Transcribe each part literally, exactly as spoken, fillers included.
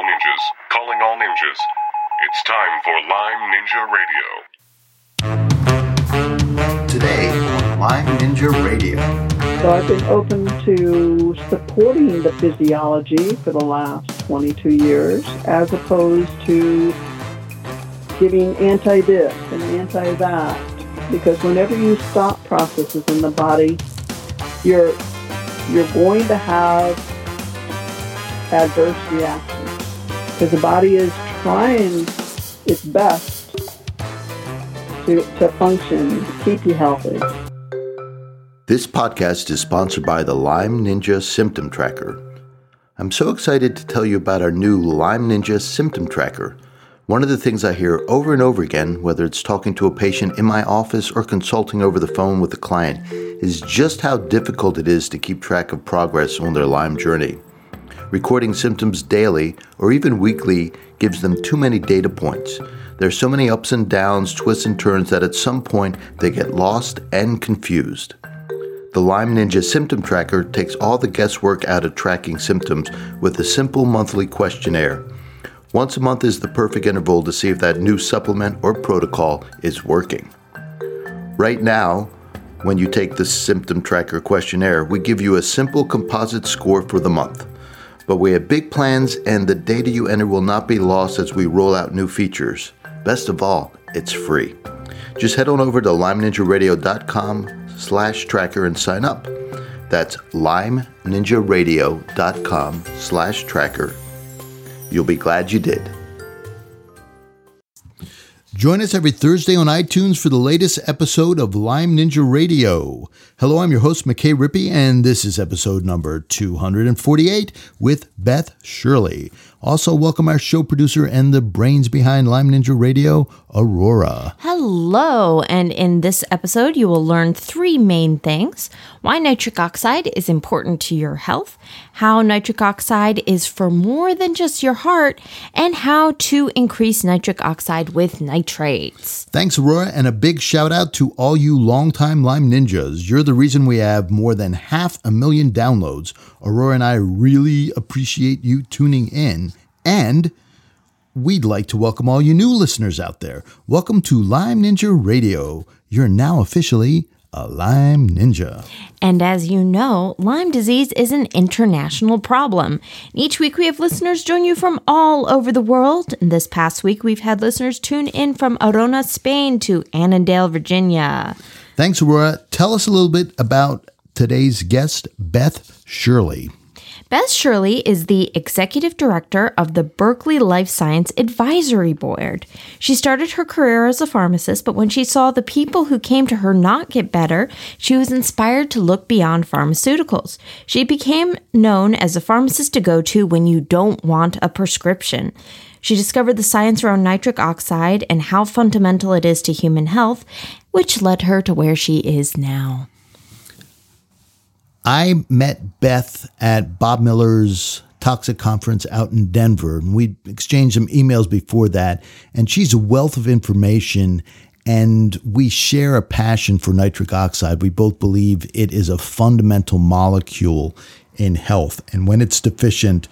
all ninjas, calling all ninjas. It's time for Lime Ninja Radio. Today on Lime Ninja Radio. So I've been open to supporting the physiology for the last twenty-two years as opposed to giving anti-this and anti-that, because whenever you stop processes in the body, you're you're going to have adverse reactions, because the body is trying its best to, to function, to keep you healthy. This podcast is sponsored by the Lyme Ninja Symptom Tracker. I'm so excited to tell you about our new Lyme Ninja Symptom Tracker. One of the things I hear over and over again, whether it's talking to a patient in my office or consulting over the phone with a client, is just how difficult it is to keep track of progress on their Lyme journey. Recording symptoms daily or even weekly gives them too many data points. There's so many ups and downs, twists and turns that at some point they get lost and confused. The Lyme Ninja Symptom Tracker takes all the guesswork out of tracking symptoms with a simple monthly questionnaire. Once a month is the perfect interval to see if that new supplement or protocol is working. Right now, when you take the Symptom Tracker questionnaire, we give you a simple composite score for the month. But we have big plans, and the data you enter will not be lost as we roll out new features. Best of all, it's free. Just head on over to limeninjaradio.com slash tracker and sign up. That's limeninjaradio.com slash tracker. You'll be glad you did. Join us every Thursday on iTunes for the latest episode of Lyme Ninja Radio. Hello, I'm your host, McKay Rippey, and this is episode number two forty-eight with Beth Shirley. Also, welcome our show producer and the brains behind Lyme Ninja Radio, Aurora. Hello, and in this episode, you will learn three main things: why nitric oxide is important to your health, how nitric oxide is for more than just your heart, and how to increase nitric oxide with nitric traits. Thanks, Aurora, and a big shout out to all you longtime Lyme Ninjas. You're the reason we have more than half a million downloads. Aurora and I really appreciate you tuning in, and we'd like to welcome all you new listeners out there. Welcome to Lyme Ninja Radio. You're now officially a Lyme Ninja. And as you know, Lyme disease is an international problem. Each week we have listeners join you from all over the world. And this past week we've had listeners tune in from Aurora, Spain to Annandale, Virginia. Thanks, Aurora. Tell us a little bit about today's guest, Beth Shirley. Beth Shirley is the executive director of the Berkeley Life Science Advisory Board. She started her career as a pharmacist, but when she saw the people who came to her not get better, she was inspired to look beyond pharmaceuticals. She became known as a pharmacist to go to when you don't want a prescription. She discovered the science around nitric oxide and how fundamental it is to human health, which led her to where she is now. I met Beth at Bob Miller's Toxic Conference out in Denver, and we exchanged some emails before that, and she's a wealth of information, and we share a passion for nitric oxide. We both believe it is a fundamental molecule in health, and when it's deficient,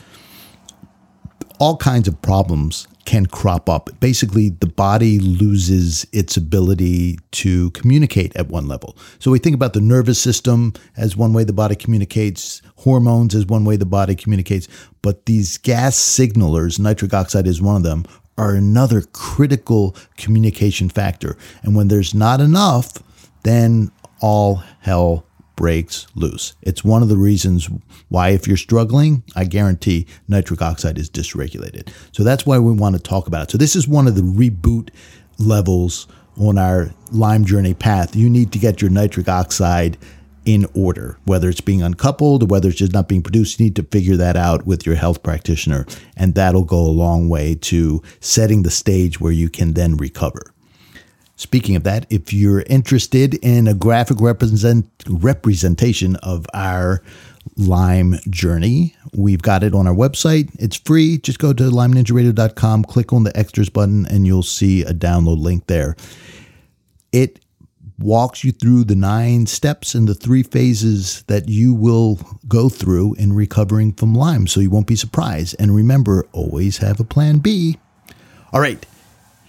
all kinds of problems can crop up. Basically, the body loses its ability to communicate at one level. So we think about the nervous system as one way the body communicates, hormones as one way the body communicates, but these gas signalers, nitric oxide is one of them, are another critical communication factor. And when there's not enough, then all hell breaks loose. It's one of the reasons why, if you're struggling, I guarantee nitric oxide is dysregulated. So that's why we want to talk about it. So this is one of the reboot levels on our Lyme journey path. You need to get your nitric oxide in order, whether it's being uncoupled or whether it's just not being produced. You need to figure that out with your health practitioner, and that'll go a long way to setting the stage where you can then recover. Speaking of that, if you're interested in a graphic represent, representation of our Lyme journey, we've got it on our website. It's free. Just go to lime ninja radio dot com, click on the extras button, and you'll see a download link there. It walks you through the nine steps and the three phases that you will go through in recovering from Lyme, so you won't be surprised. And remember, always have a plan B. All right,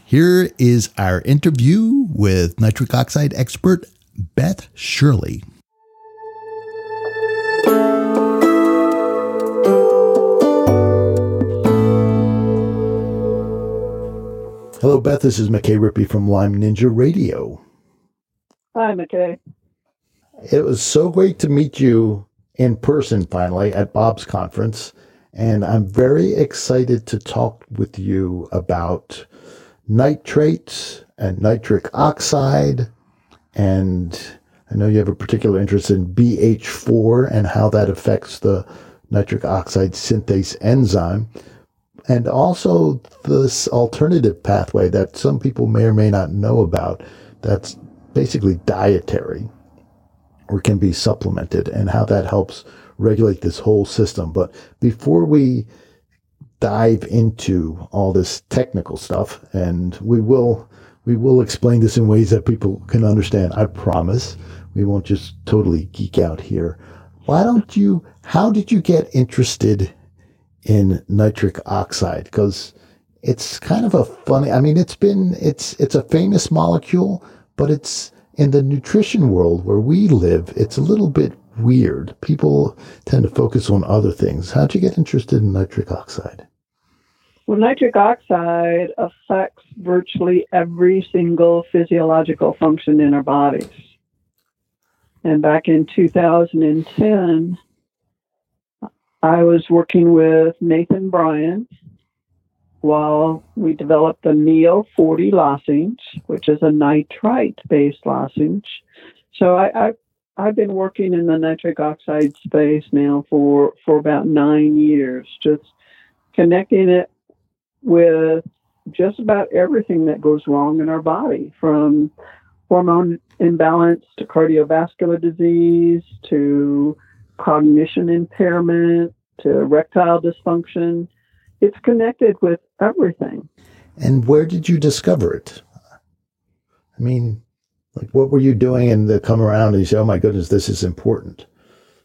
here is our interview with nitric oxide expert Beth Shirley. Hello, Beth. This is McKay Rippey from Lime Ninja Radio. Hi, McKay. It was so great to meet you in person finally at Bob's conference, and I'm very excited to talk with you about nitrates and nitric oxide, and I know you have a particular interest in B H four and how that affects the nitric oxide synthase enzyme. And also this alternative pathway that some people may or may not know about, that's basically dietary or can be supplemented, and how that helps regulate this whole system. But before we dive into all this technical stuff, and we will we will explain this in ways that people can understand, I promise. We won't just totally geek out here. Why don't you, how did you get interested in nitric oxide? Because it's kind of a funny, I mean, it's been, it's, it's a famous molecule, but it's in the nutrition world where we live, it's a little bit weird. People tend to focus on other things. How'd you get interested in nitric oxide? Well, nitric oxide affects virtually every single physiological function in our bodies. And back in two thousand ten, I was working with Nathan Bryan while we developed the N E O forty lozenge, which is a nitrite-based lozenge. So I, I, I've been working in the nitric oxide space now for, for about nine years, just connecting it with just about everything that goes wrong in our body, from hormone imbalance to cardiovascular disease to cognition impairment to erectile dysfunction. It's connected with everything. And where did you discover it? I mean, like, what were you doing and they come around and you say, oh my goodness, this is important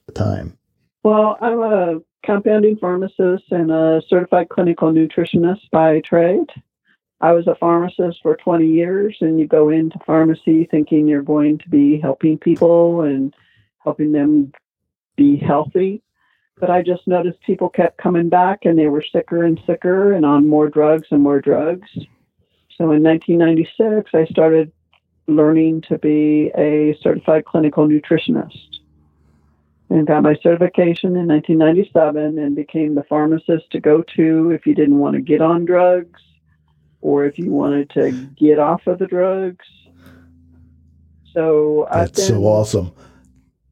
the time? Well, I'm a compounding pharmacist and a certified clinical nutritionist by trade. I was a pharmacist for twenty years, and you go into pharmacy thinking you're going to be helping people and helping them be healthy. But I just noticed people kept coming back and they were sicker and sicker and on more drugs and more drugs. So in nineteen ninety-six, I started learning to be a certified clinical nutritionist and got my certification in nineteen ninety-seven and became the pharmacist to go to if you didn't want to get on drugs or if you wanted to get off of the drugs. So I've That's been, so awesome.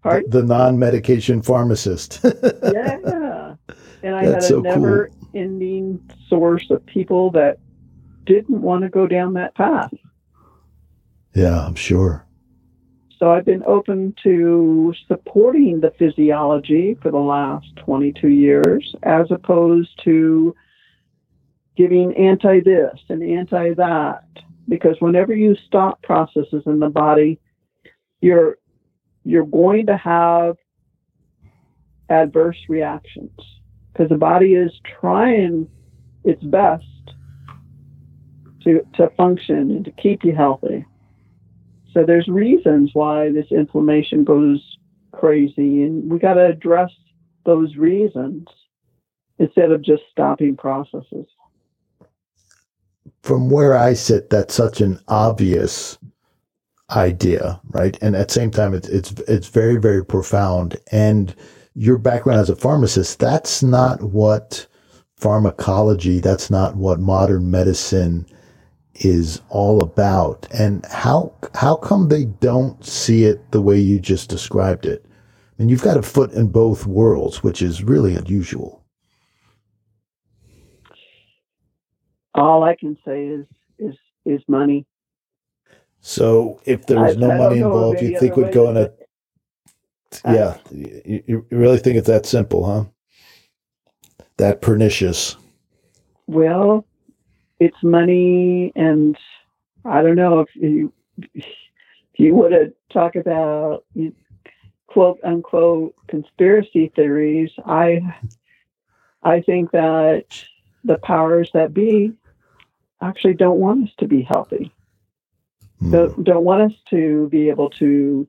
Pardon? The non-medication pharmacist. Yeah. And I That's had a so never-ending cool. source of people that didn't want to go down that path. Yeah, I'm sure. So I've been open to supporting the physiology for the last twenty-two years, as opposed to giving anti-this and anti-that. Because whenever you stop processes in the body, you're you're going to have adverse reactions because the body is trying its best to to function and to keep you healthy. So there's reasons why this inflammation goes crazy, and we got to address those reasons instead of just stopping processes. From where I sit, that's such an obvious idea, right? And at the same time, it's it's it's very, very profound. And your background as a pharmacist, that's not what pharmacology, that's not what modern medicine is all about. And how how come they don't see it the way you just described it? And you've got a foot in both worlds, which is really unusual. All I can say is is is money. So if there was no money involved, you think we'd go in a, yeah, you, you really think it's that simple, huh? That pernicious. Well, it's money, and I don't know if you, If you want to talk about quote unquote conspiracy theories, I I think that the powers that be actually don't want us to be healthy. Mm. Don't, don't want us to be able to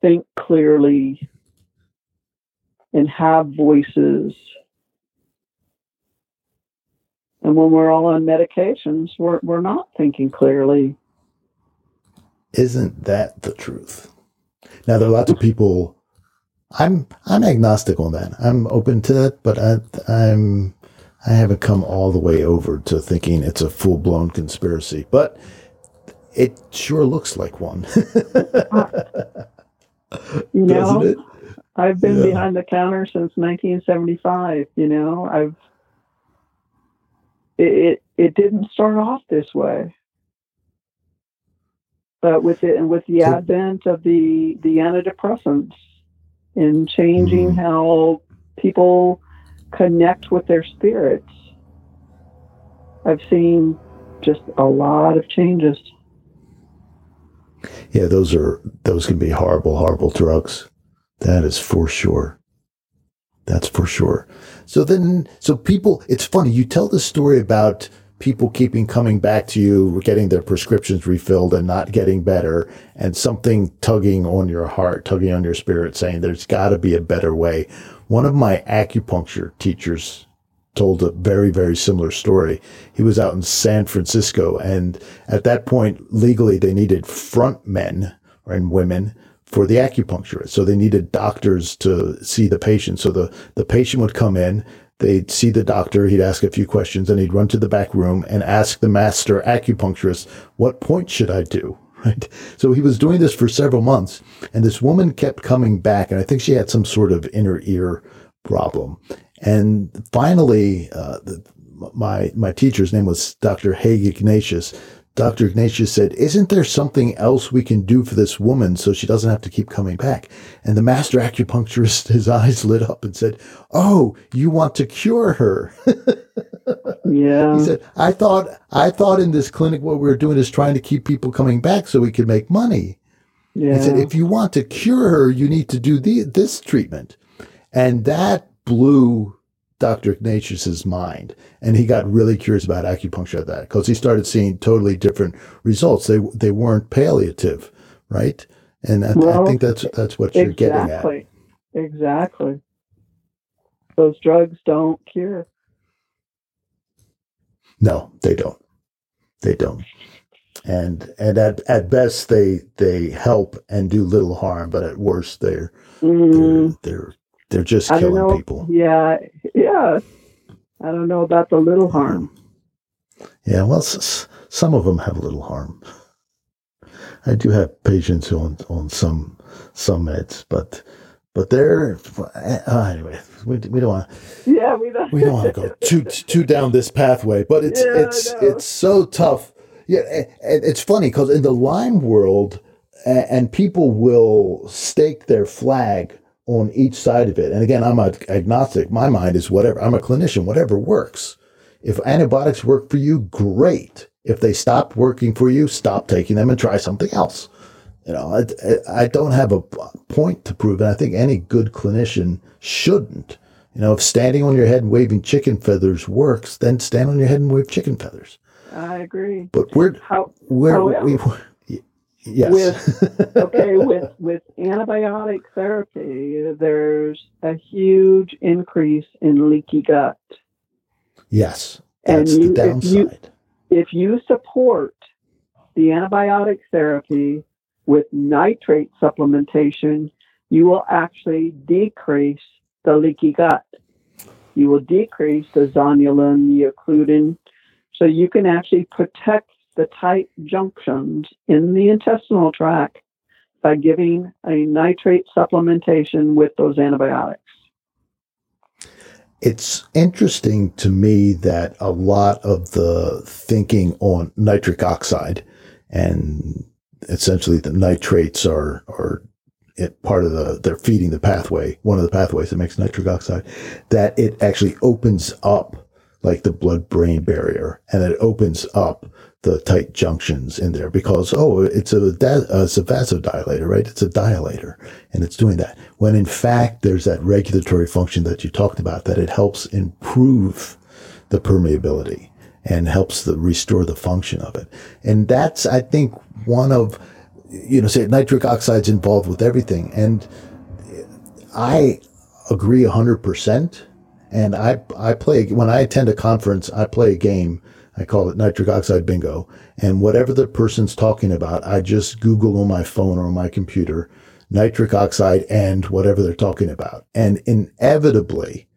think clearly and have voices. And when we're all on medications, we're we're not thinking clearly. Isn't that the truth? Now, there are lots of people. I'm I'm agnostic on that. I'm open to that, but I I'm I haven't come all the way over to thinking it's a full blown conspiracy. But it sure looks like one. You know, doesn't it? I've been yeah. behind the counter since nineteen seventy-five. You know, I've. It, it it didn't start off this way, but with it and with the so, advent of the, the antidepressants and changing mm-hmm. how people connect with their spirits, I've seen just a lot of changes. Yeah, those are those can be horrible, horrible drugs. That is for sure. That's for sure. So then, so people, it's funny, you tell the story about people keeping coming back to you, getting their prescriptions refilled and not getting better, and something tugging on your heart, tugging on your spirit, saying there's got to be a better way. One of my acupuncture teachers told a very, very similar story. He was out in San Francisco, and at that point, legally, they needed front men and women for the acupuncturist. So they needed doctors to see the patient. So the, the patient would come in, they'd see the doctor, he'd ask a few questions, and he'd run to the back room and ask the master acupuncturist, what point should I do? Right. So he was doing this for several months, and this woman kept coming back, and I think she had some sort of inner ear problem. And finally, uh, the, my, my teacher's name was Doctor Haig Ignatius. Doctor Ignatius said, isn't there something else we can do for this woman so she doesn't have to keep coming back? And the master acupuncturist, his eyes lit up and said, oh, you want to cure her? Yeah. He said, I thought, I thought in this clinic what we were doing is trying to keep people coming back so we could make money. Yeah. He said, if you want to cure her, you need to do the, this treatment. And that blew Doctor Ignatius's mind, and he got really curious about acupuncture at that, because he started seeing totally different results. They they weren't palliative, right? And I, well, I think that's that's what you're exactly, getting at. Exactly. Those drugs don't cure. No, they don't. They don't. And and at, at best they they help and do little harm, but at worst they're mm. they're they're They're just killing I don't know, people. Yeah, yeah. I don't know about the little harm. Yeah, well, s- some of them have little harm. I do have patients on on some some meds, but but they're uh, anyway. We we don't want. Yeah, we don't. We don't want to go too too down this pathway. But it's yeah, it's it's so tough. Yeah, it, it's funny because in the Lyme world, and people will stake their flag on each side of it. And again, I'm agnostic. My mind is whatever. I'm a clinician. Whatever works. If antibiotics work for you, great. If they stop working for you, stop taking them and try something else. You know, I, I don't have a point to prove, and I think any good clinician shouldn't. You know, if standing on your head and waving chicken feathers works, then stand on your head and wave chicken feathers. I agree. But we're... How, we're, how we, we Yes. With, okay, with with antibiotic therapy, there's a huge increase in leaky gut. Yes, that's and you, the downside. If you, if you support the antibiotic therapy with nitrate supplementation, you will actually decrease the leaky gut. You will decrease the zonulin, the occludin, so you can actually protect the tight junctions in the intestinal tract by giving a nitrate supplementation with those antibiotics. It's interesting to me that a lot of the thinking on nitric oxide and essentially the nitrates are, are it part of the, they're feeding the pathway, one of the pathways that makes nitric oxide, that it actually opens up. like the blood-brain barrier, and it opens up the tight junctions in there because, oh, it's a, it's a vasodilator, right? It's a dilator, and it's doing that. When in fact, there's that regulatory function that you talked about, that it helps improve the permeability and helps the restore the function of it. And that's, I think, one of, you know, say nitric oxide's involved with everything. And I agree one hundred percent. And I, I play, when I attend a conference, I play a game. I call it nitric oxide bingo. And whatever the person's talking about, I just Google on my phone or on my computer, nitric oxide and whatever they're talking about. And inevitably,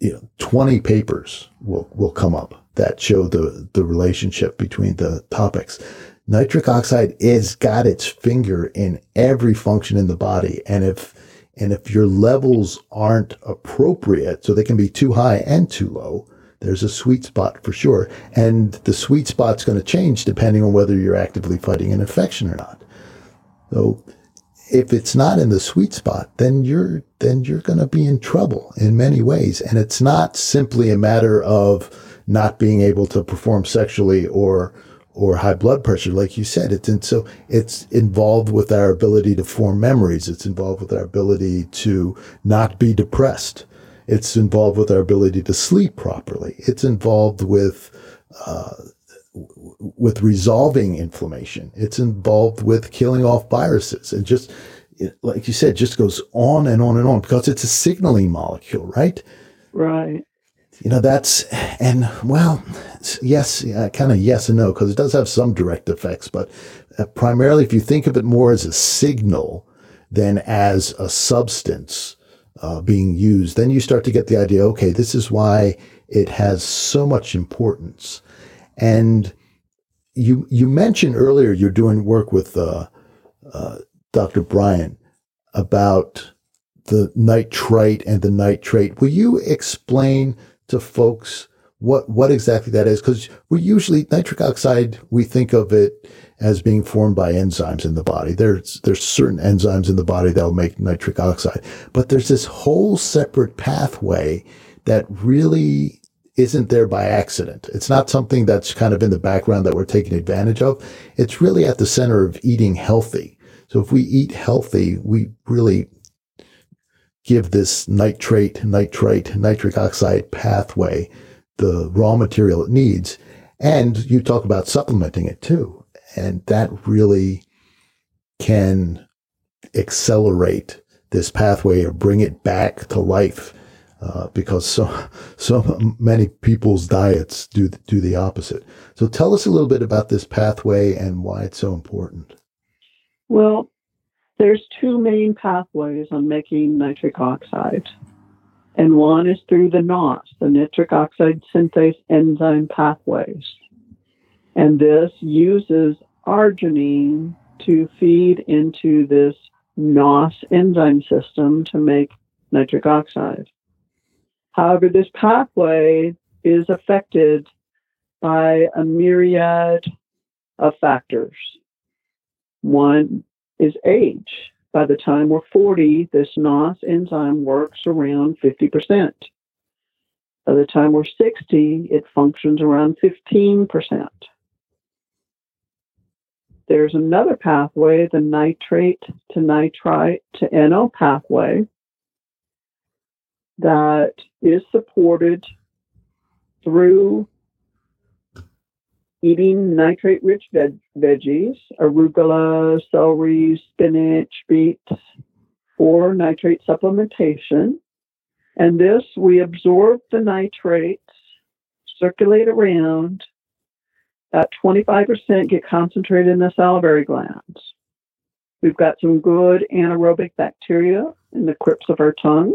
you know, twenty papers will, will come up that show the, the relationship between the topics. Nitric oxide is got its finger in every function in the body. And if, and if your levels aren't appropriate, so they can be too high and too low, there's a sweet spot for sure. And the sweet spot's going to change depending on whether you're actively fighting an infection or not. So if it's not in the sweet spot, then you're, then you're going to be in trouble in many ways. And it's not simply a matter of not being able to perform sexually or, or high blood pressure. Like you said, it's, and so it's involved with our ability to form memories. It's involved with our ability to not be depressed. It's involved with our ability to sleep properly. It's involved with uh, w- with resolving inflammation. It's involved with killing off viruses. And just, it, like you said, just goes on and on and on because it's a signaling molecule, right? Right. You know, that's, and well, yes, uh, kind of yes and no, because it does have some direct effects. But uh, primarily, if you think of it more as a signal than as a substance, Uh, being used, then you start to get the idea, okay, this is why it has so much importance. And you you mentioned earlier you're doing work with uh, uh, Doctor Bryan about the nitrite and the nitrate. Will you explain to folks what, what exactly that is? Because we usually, nitric oxide, we think of it as being formed by enzymes in the body. There's, there's certain enzymes in the body that'll make nitric oxide, but there's this whole separate pathway that really isn't there by accident. It's not something that's kind of in the background that we're taking advantage of. It's really at the center of eating healthy. So if we eat healthy, we really give this nitrate, nitrite, nitric oxide pathway the raw material it needs. And you talk about supplementing it too. And that really can accelerate this pathway or bring it back to life, uh, because so, so many people's diets do, do the opposite. So tell us a little bit about this pathway and why it's so important. Well, there's two main pathways on making nitric oxide. And one is through the N O S, the nitric oxide synthase enzyme pathways. And this uses arginine to feed into this N O S enzyme system to make nitric oxide. However, this pathway is affected by a myriad of factors. One is age. By the time we're forty, this N O S enzyme works around fifty percent. By the time we're sixty, it functions around fifteen percent. There's another pathway, the nitrate to nitrite to N O pathway, that is supported through eating nitrate-rich veg- veggies, arugula, celery, spinach, beets, or nitrate supplementation. And this, we absorb the nitrates, circulate around. About twenty-five percent get concentrated in the salivary glands. We've got some good anaerobic bacteria in the crypts of our tongue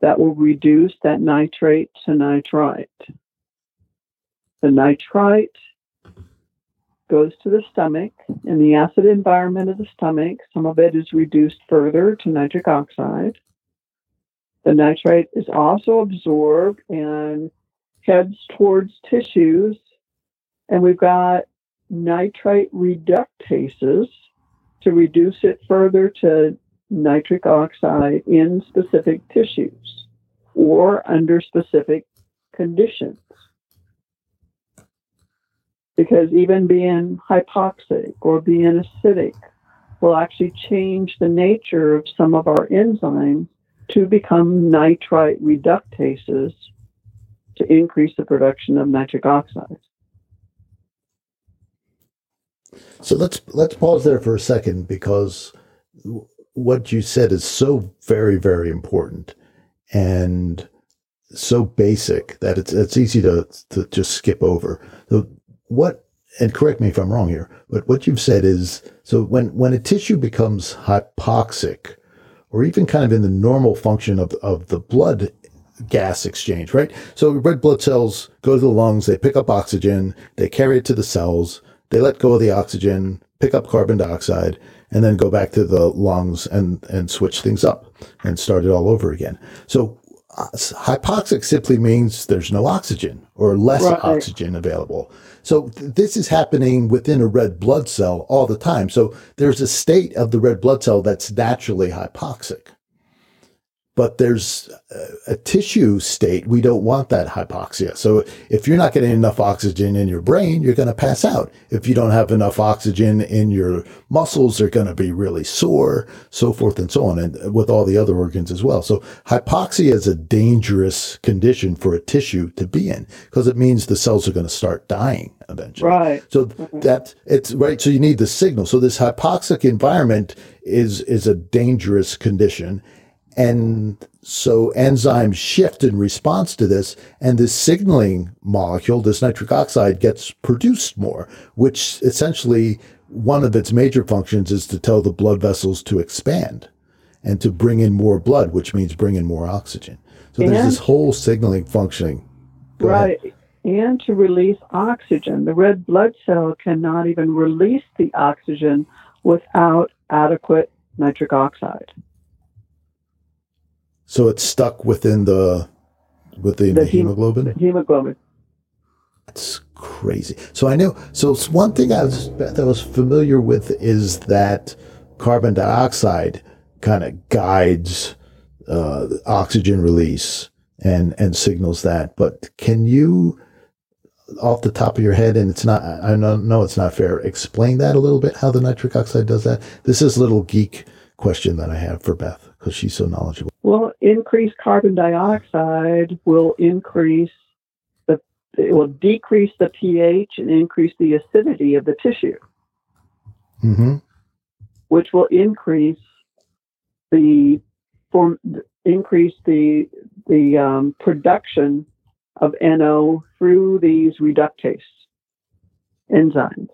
that will reduce that nitrate to nitrite. The nitrite goes to the stomach. In the acid environment of the stomach, some of it is reduced further to nitric oxide. The nitrite is also absorbed and heads towards tissues. And we've got nitrite reductases to reduce it further to nitric oxide in specific tissues or under specific conditions. because even being hypoxic or being acidic will actually change the nature of some of our enzymes to become nitrite reductases to increase the production of nitric oxide. So let's let's pause there for a second, because what you said is so very, very important and so basic that it's it's easy to to just skip over. So what, and correct me if I'm wrong here, but what you've said is, so when, when a tissue becomes hypoxic, or even kind of in the normal function of, of the blood gas exchange, right? So red blood cells go to the lungs, they pick up oxygen, they carry it to the cells, they let go of the oxygen, pick up carbon dioxide, and then go back to the lungs and, and switch things up and start it all over again. So uh, hypoxic simply means there's no oxygen or less right. oxygen available. So th- this is happening within a red blood cell all the time. So there's a state of the red blood cell that's naturally hypoxic. But there's a, a tissue state. We don't want that hypoxia. So if you're not getting enough oxygen in your brain, you're going to pass out. If you don't have enough oxygen in your muscles, they're going to be really sore, so forth and so on, and with all the other organs as well. So hypoxia is a dangerous condition for a tissue to be in, because it means the cells are going to start dying eventually. Right. So that it's right. So you need the signal. So this hypoxic environment is is a dangerous condition. And so enzymes shift in response to this, and this signaling molecule, this nitric oxide, gets produced more, which essentially one of its major functions is to tell the blood vessels to expand and to bring in more blood, which means bring in more oxygen. So and, there's this whole signaling functioning. Go right. ahead. And to release oxygen. The red blood cell cannot even release the oxygen without adequate nitric oxide. So it's stuck within the, within the, the hemoglobin? The hemoglobin. That's crazy. So I know, so it's one thing I was, that I was familiar with is that carbon dioxide kind of guides uh, oxygen release and, and signals that. But can you, off the top of your head, and it's not, I know it's not fair, explain that a little bit, how the nitric oxide does that? This is a little geek question that I have for Beth, because she's so knowledgeable. Well, increased carbon dioxide will increase the, it will decrease the pH and increase the acidity of the tissue, mm-hmm. which will increase the form, increase the the um, production of N O through these reductase enzymes.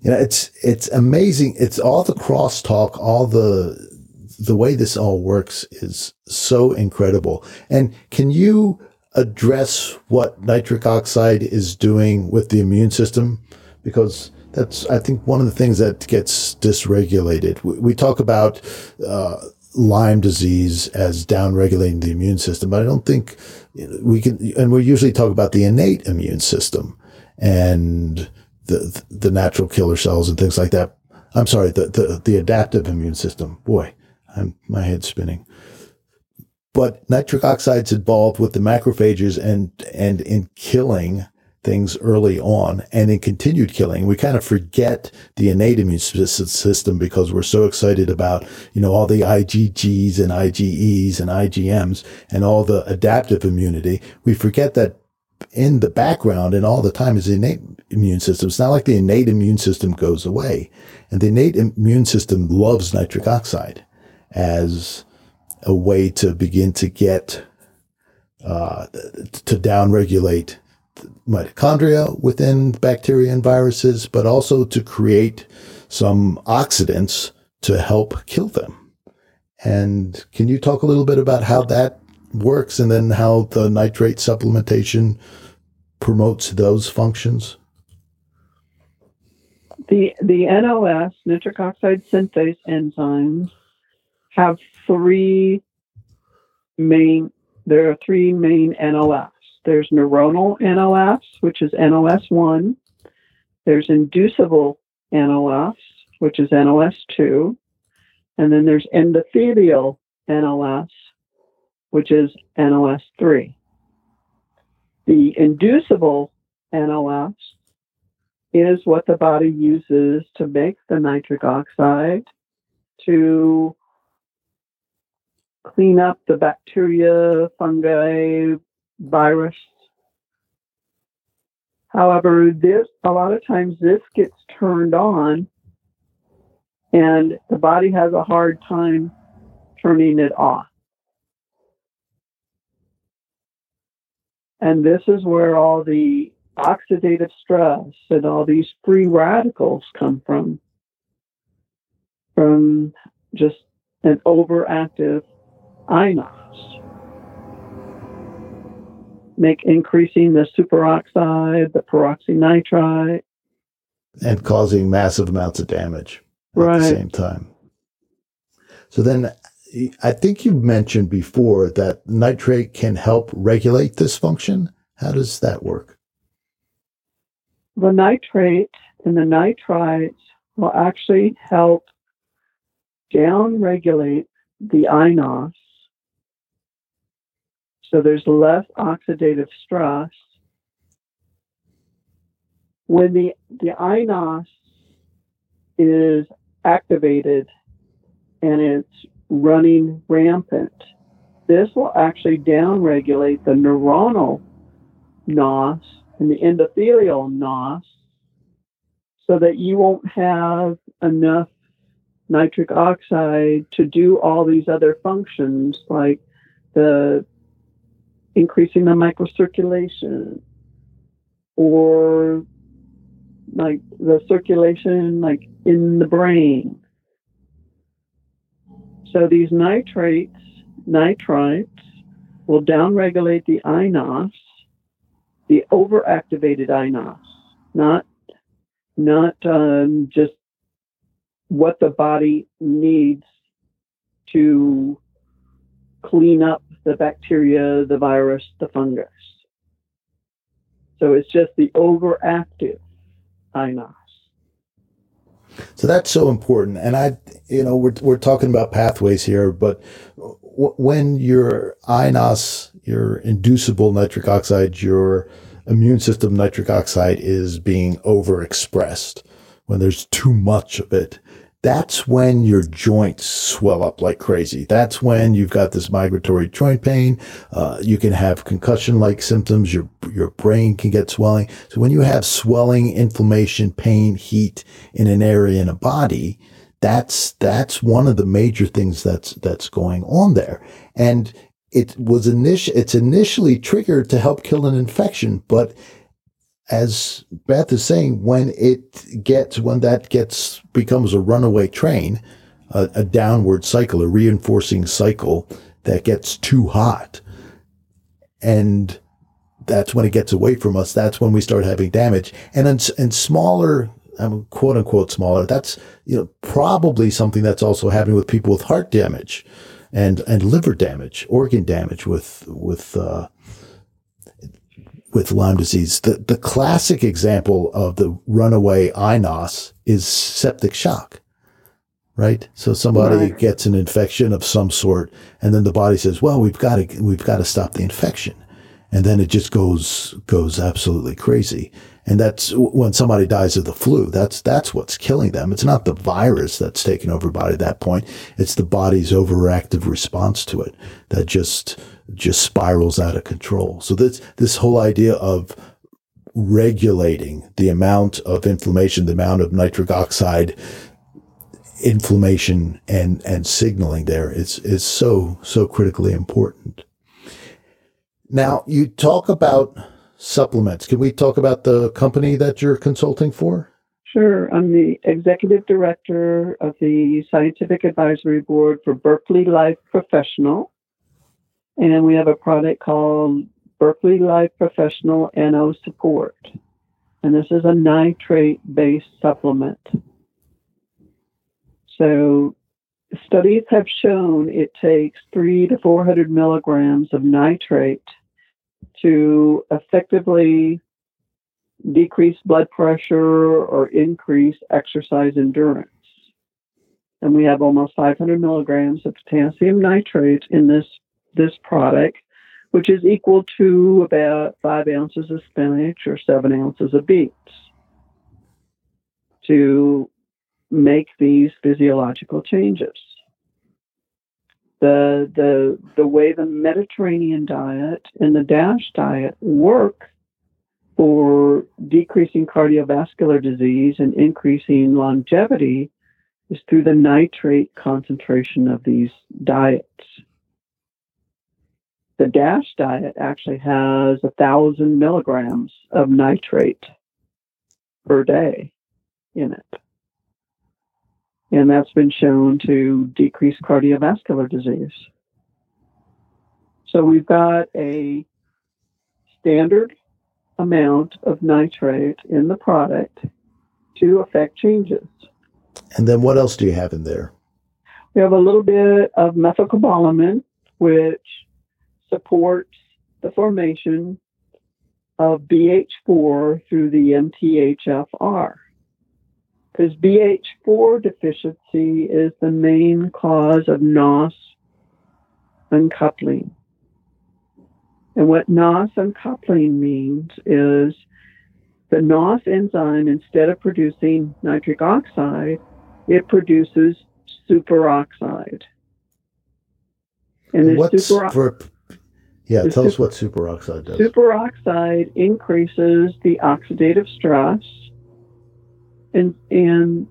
You know, it's it's amazing. It's all the crosstalk, all the the way this all works is so incredible. And can you address what nitric oxide is doing with the immune system? Because that's, I think, one of the things that gets dysregulated. We, we talk about uh, Lyme disease as downregulating the immune system, but I don't think we can. And we usually talk about the innate immune system and the the natural killer cells and things like that. I'm sorry, the, the, the adaptive immune system. Boy, I'm, my head's spinning. But nitric oxide's involved with the macrophages and, and in killing things early on and in continued killing. We kind of forget the innate immune system because we're so excited about, you know, all the IgGs and IgEs and IgMs and all the adaptive immunity. We forget that in the background and all the time is the innate immune system. It's not like the innate immune system goes away. And the innate immune system loves nitric oxide as a way to begin to get, uh, to downregulate mitochondria within bacteria and viruses, but also to create some oxidants to help kill them. And can you talk a little bit about how that works and then how the nitrate supplementation promotes those functions? The the N O S, nitric oxide synthase enzymes, have three main, there are three main N O S. There's neuronal N O S, which is N O S one. There's inducible N O S, which is N O S two. And then there's endothelial N O S, which is N O S three. The inducible N O S is what the body uses to make the nitric oxide to clean up the bacteria, fungi, virus. However, this a lot of times this gets turned on and the body has a hard time turning it off. And this is where all the oxidative stress and all these free radicals come from, from just an overactive iNOS. Make increasing the superoxide, the peroxynitrite. And causing massive amounts of damage right. at the same time. So then I think you mentioned before that nitrate can help regulate this function. How does that work? The nitrate and the nitrites will actually help down-regulate the iNOS. So there's less oxidative stress. When the, the iNOS is activated and it's running rampant, this will actually downregulate the neuronal N O S and the endothelial N O S so that you won't have enough nitric oxide to do all these other functions like the increasing the microcirculation or like the circulation like in the brain. So these nitrates, nitrites will downregulate the iNOS, the overactivated iNOS, not not um, just what the body needs to clean up the bacteria, the virus, the fungus. So it's just the overactive iNOS. So that's so important. And I, you know, we're we're talking about pathways here, but w- when your iNOS, your inducible nitric oxide, your immune system nitric oxide is being overexpressed, when there's too much of it, that's when your joints swell up like crazy. That's when you've got this migratory joint pain. Uh, you can have concussion-like symptoms. Your your brain can get swelling. So when you have swelling, inflammation, pain, heat in an area in a body, that's that's one of the major things that's that's going on there. And it was initi- it's initially triggered to help kill an infection, but as Beth is saying, when it gets, when that gets, becomes a runaway train, a, a downward cycle, a reinforcing cycle that gets too hot. And that's when it gets away from us. That's when we start having damage. And in, in smaller, um, quote unquote, smaller, that's, you know, probably something that's also happening with people with heart damage and, and liver damage, organ damage with, with, uh, with Lyme disease. The the classic example of the runaway iNOS is septic shock, right? So somebody right. gets an infection of some sort, and then the body says, well, we've got to, we've got to stop the infection. And then it just goes, goes absolutely crazy. And that's when somebody dies of the flu. That's, that's what's killing them. It's not the virus that's taking over body at that point. It's the body's overactive response to it that just, just spirals out of control. So this, this whole idea of regulating the amount of inflammation, the amount of nitric oxide inflammation and, and signaling there is, is so, so critically important. Now, you talk about supplements. Can we talk about the company that you're consulting for? Sure. I'm the executive director of the Scientific Advisory Board for Berkeley Life Professional. And we have a product called Berkeley Life Professional N O Support. And this is a nitrate-based supplement. So studies have shown it takes three to four hundred milligrams of nitrate to effectively decrease blood pressure or increase exercise endurance. And we have almost five hundred milligrams of potassium nitrate in this, this product, which is equal to about five ounces of spinach or seven ounces of beets, to make these physiological changes. The, the, the way the Mediterranean diet and the DASH diet work for decreasing cardiovascular disease and increasing longevity is through the nitrate concentration of these diets. The DASH diet actually has a thousand milligrams of nitrate per day in it. And that's been shown to decrease cardiovascular disease. So we've got a standard amount of nitrate in the product to affect changes. And then what else do you have in there? We have a little bit of methylcobalamin, which supports the formation of B H four through the M T H F R. Because B H four deficiency is the main cause of N O S uncoupling. And what N O S uncoupling means is the N O S enzyme, instead of producing nitric oxide, it produces superoxide. And what's superoxide? For- Yeah, tell super, us what superoxide does. Superoxide increases the oxidative stress, and and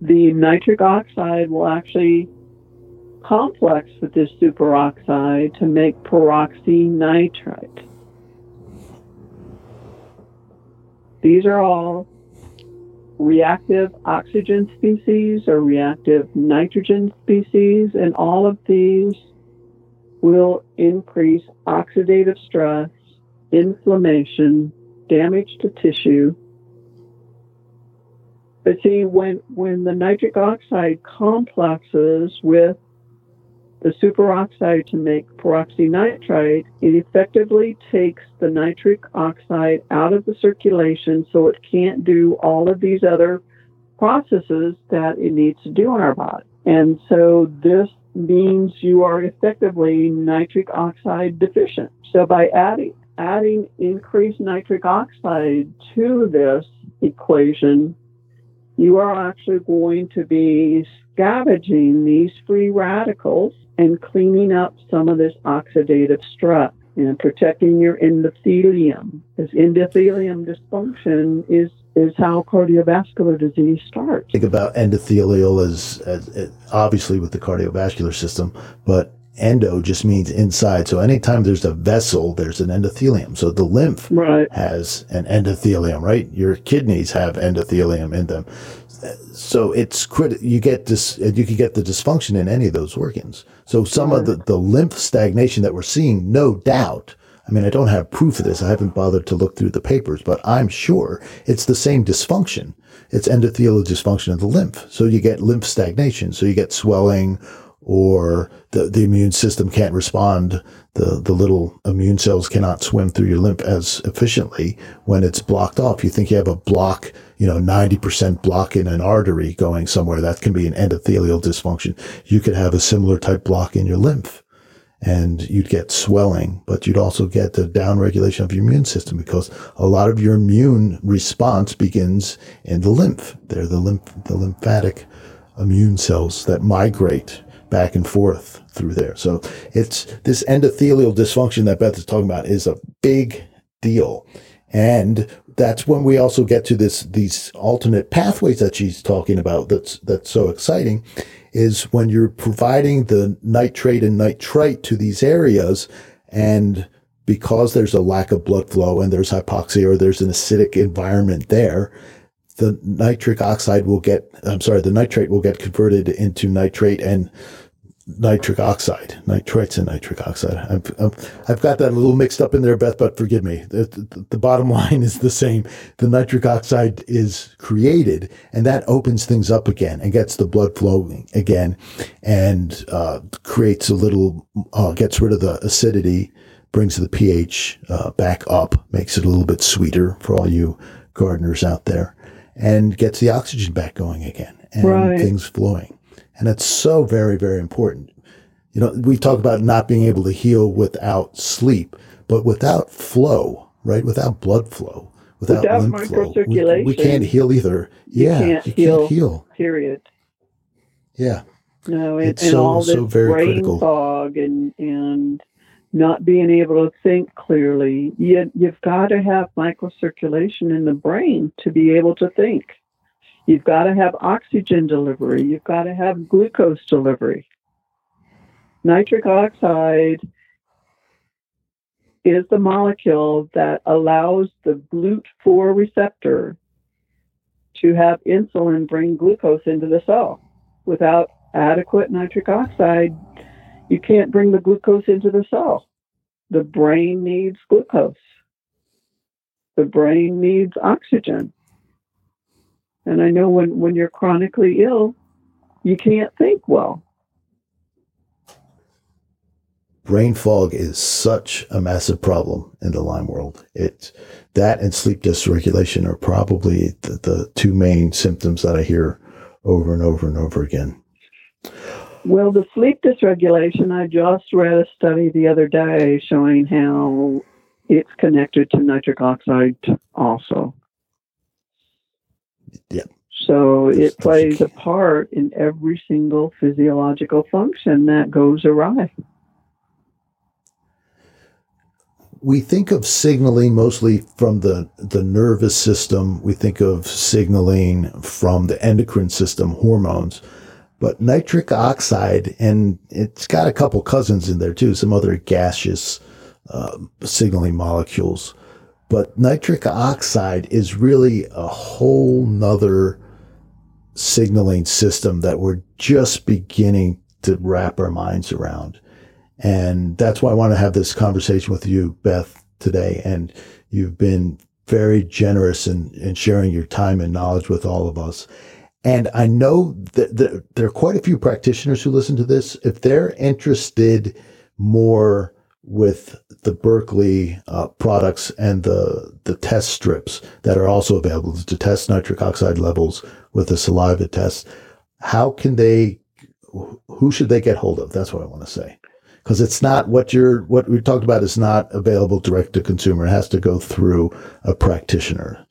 the nitric oxide will actually complex with this superoxide to make peroxynitrite. These are all reactive oxygen species or reactive nitrogen species, and all of these will increase oxidative stress, inflammation, damage to tissue. But see, when, when the nitric oxide complexes with the superoxide to make peroxynitrite, it effectively takes the nitric oxide out of the circulation so it can't do all of these other processes that it needs to do in our body. And so this means you are effectively nitric oxide deficient. So by adding adding increased nitric oxide to this equation, you are actually going to be scavenging these free radicals and cleaning up some of this oxidative stress and protecting your endothelium. Because endothelium dysfunction is is how cardiovascular disease starts. Think about endothelial as, as, as obviously with the cardiovascular system, but endo just means inside. So anytime there's a vessel, there's an endothelium. So the lymph right. has an endothelium, right? Your kidneys have endothelium in them. So it's criti- you get this, you can get the dysfunction in any of those organs. So some right. of the, the lymph stagnation that we're seeing, no doubt, I mean, I don't have proof of this. I haven't bothered to look through the papers, but I'm sure it's the same dysfunction. It's endothelial dysfunction of the lymph. So you get lymph stagnation. So you get swelling, or the, the immune system can't respond. The, the little immune cells cannot swim through your lymph as efficiently when it's blocked off. You think you have a block, you know, ninety percent block in an artery going somewhere. That can be an endothelial dysfunction. You could have a similar type block in your lymph. And you'd get swelling, but you'd also get the downregulation of your immune system, because a lot of your immune response begins in the lymph. They're the lymph, the lymphatic immune cells that migrate back and forth through there. So it's this endothelial dysfunction that Beth is talking about is a big deal. And that's when we also get to this, these alternate pathways that she's talking about. That's, that's so exciting, is when you're providing the nitrate and nitrite to these areas, and because there's a lack of blood flow and there's hypoxia or there's an acidic environment there, the nitric oxide will get, I'm sorry, the nitrate will get converted into nitrate and nitric oxide, nitrites and nitric oxide. I've, I've, I've got that a little mixed up in there, Beth, but forgive me. The, the, the bottom line is the same. The nitric oxide is created, and that opens things up again and gets the blood flowing again, and uh, creates a little, uh, gets rid of the acidity, brings the pH uh, back up, makes it a little bit sweeter for all you gardeners out there, and gets the oxygen back going again and right. things flowing. And it's so very, very important. You know, we talk about not being able to heal without sleep, but without flow, right? Without blood flow, without, without lymph flow, we, we can't heal either. Yeah, you can't, you heal, can't heal. Period. Yeah. No, and, it's and so, all so this very brain critical. fog and and not being able to think clearly. You, you've got to have microcirculation in the brain to be able to think. You've got to have oxygen delivery. You've got to have glucose delivery. Nitric oxide is the molecule that allows the G L U T four receptor to have insulin bring glucose into the cell. Without adequate nitric oxide, you can't bring the glucose into the cell. The brain needs glucose. The brain needs oxygen. And I know when, when you're chronically ill, you can't think well. Brain fog is such a massive problem in the Lyme world. It, that and sleep dysregulation are probably the, the two main symptoms that I hear over and over and over again. Well, the sleep dysregulation, I just read a study the other day showing how it's connected to nitric oxide also. Yeah. So it plays a part in every single physiological function that goes awry. We think of signaling mostly from the, the nervous system. We think of signaling from the endocrine system, hormones, but nitric oxide, and it's got a couple cousins in there too, some other gaseous uh, signaling molecules. But nitric oxide is really a whole nother signaling system that we're just beginning to wrap our minds around. And that's why I want to have this conversation with you, Beth, today. And you've been very generous in, in sharing your time and knowledge with all of us. And I know that the, there are quite a few practitioners who listen to this. If they're interested more with the Berkeley uh, products and the, the test strips that are also available to test nitric oxide levels with the saliva test, how can they, who should they get hold of? That's what I want to say. Because it's not what you're, what we talked about is not available direct to consumer. It has to go through a practitioner.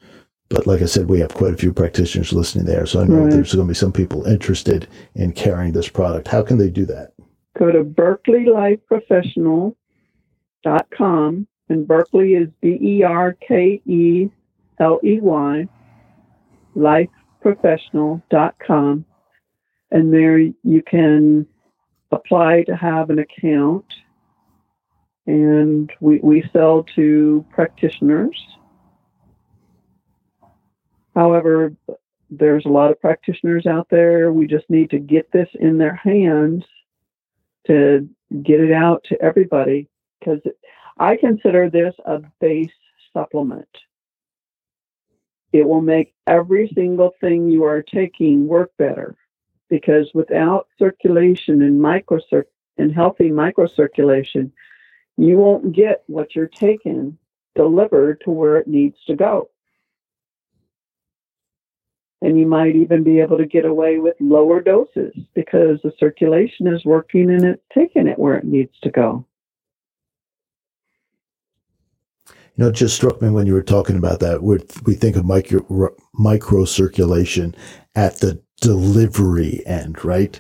But like I said, we have quite a few practitioners listening there. So I know right. there's going to be some people interested in carrying this product. How can they do that? Go to berkeley life professional dot com. And Berkeley is B E R K E L E Y, life professional dot com. And there you can apply to have an account, and we, we sell to practitioners. However, there's a lot of practitioners out there. We just need to get this in their hands to get it out to everybody, because I consider this a base supplement. It will make every single thing you are taking work better. Because without circulation and microcir- and healthy microcirculation, you won't get what you're taking delivered to where it needs to go. And you might even be able to get away with lower doses because the circulation is working and it's taking it where it needs to go. You know, it just struck me when you were talking about that. We're, we think of micro, microcirculation at the delivery end, right?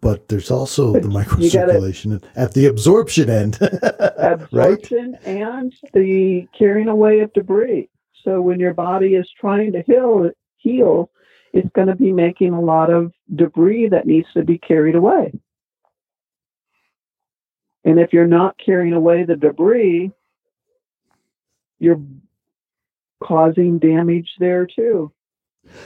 But there's also but the microcirculation gotta, at the absorption end. Absorption right? And the carrying away of debris. So when your body is trying to heal, heal, it's going to be making a lot of debris that needs to be carried away. And if you're not carrying away the debris, you're causing damage there too.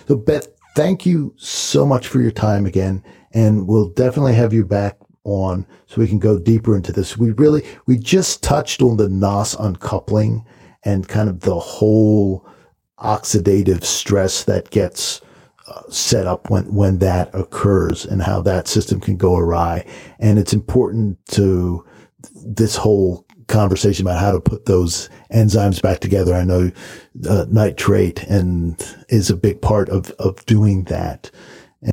So Beth, thank you so much for your time again, and we'll definitely have you back on so we can go deeper into this. We really, we just touched on the N O S uncoupling and kind of the whole oxidative stress that gets uh, set up when, when that occurs and how that system can go awry. And it's important to this whole conversation about how to put those enzymes back together. I know uh, nitrate and is a big part of, of doing that. And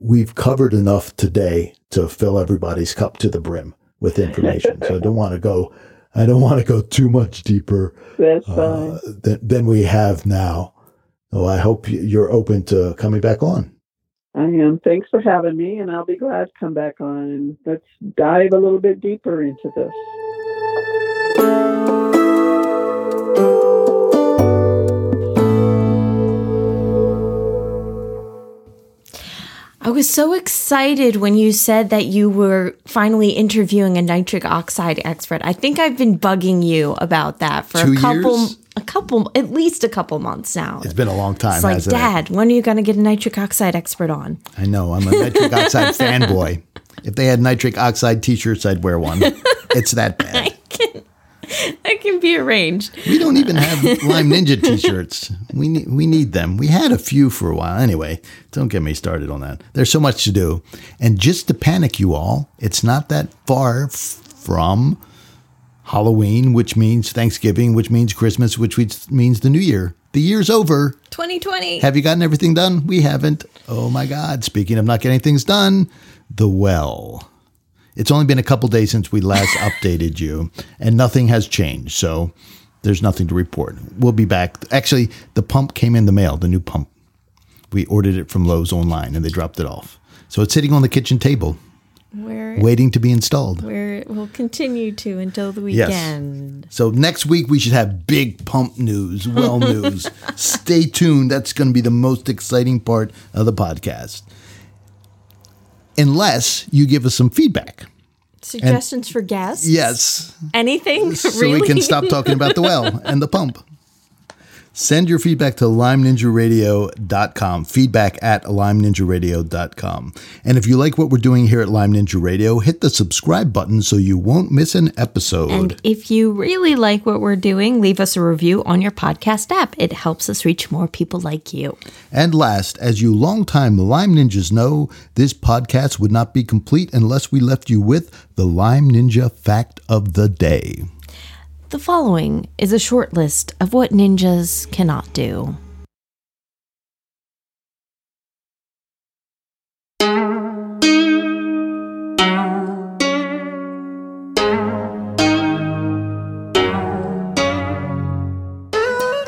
we've covered enough today to fill everybody's cup to the brim with information. So I don't want to go, I don't want to go too much deeper That's uh, fine. Than, than we have now. So I hope you're open to coming back on. I am. Thanks for having me, and I'll be glad to come back on. And let's dive a little bit deeper into this. I was so excited when you said that you were finally interviewing a nitric oxide expert. I think I've been bugging you about that for Two a couple, years? a couple, at least a couple months now. It's been a long time. It's like, hasn't Dad, it? When are you going to get a nitric oxide expert on? I know. I'm a nitric oxide fanboy. If they had nitric oxide t-shirts, I'd wear one. It's that bad. I can, that can be arranged. We don't even have Lime Ninja t-shirts. We need, we need them. We had a few for a while. Anyway, don't get me started on that. There's so much to do. And just to panic you all, it's not that far f- from Halloween, which means Thanksgiving, which means Christmas, which means the new year. The year's over. twenty twenty. Have you gotten everything done? We haven't. Oh, my God. Speaking of not getting things done, the well. It's only been a couple days since we last updated you, and nothing has changed. So there's nothing to report. We'll be back. Actually, the pump came in the mail, the new pump. We ordered it from Lowe's online, and they dropped it off. So it's sitting on the kitchen table, where, waiting to be installed. Where it will continue to until the weekend. Yes. So next week, we should have big pump news, well news. Stay tuned. That's going to be the most exciting part of the podcast. Unless you give us some feedback. Suggestions and, for guests? Yes. Anything? So really? We can stop talking about the well and the pump. Send your feedback to lime ninja radio dot com, feedback at lime ninja radio dot com. And if you like what we're doing here at Lime Ninja Radio, hit the subscribe button so you won't miss an episode. And if you really like what we're doing, leave us a review on your podcast app. It helps us reach more people like you. And last, as you longtime Lime Ninjas know, this podcast would not be complete unless we left you with the Lime Ninja Fact of the Day. The following is a short list of what ninjas cannot do.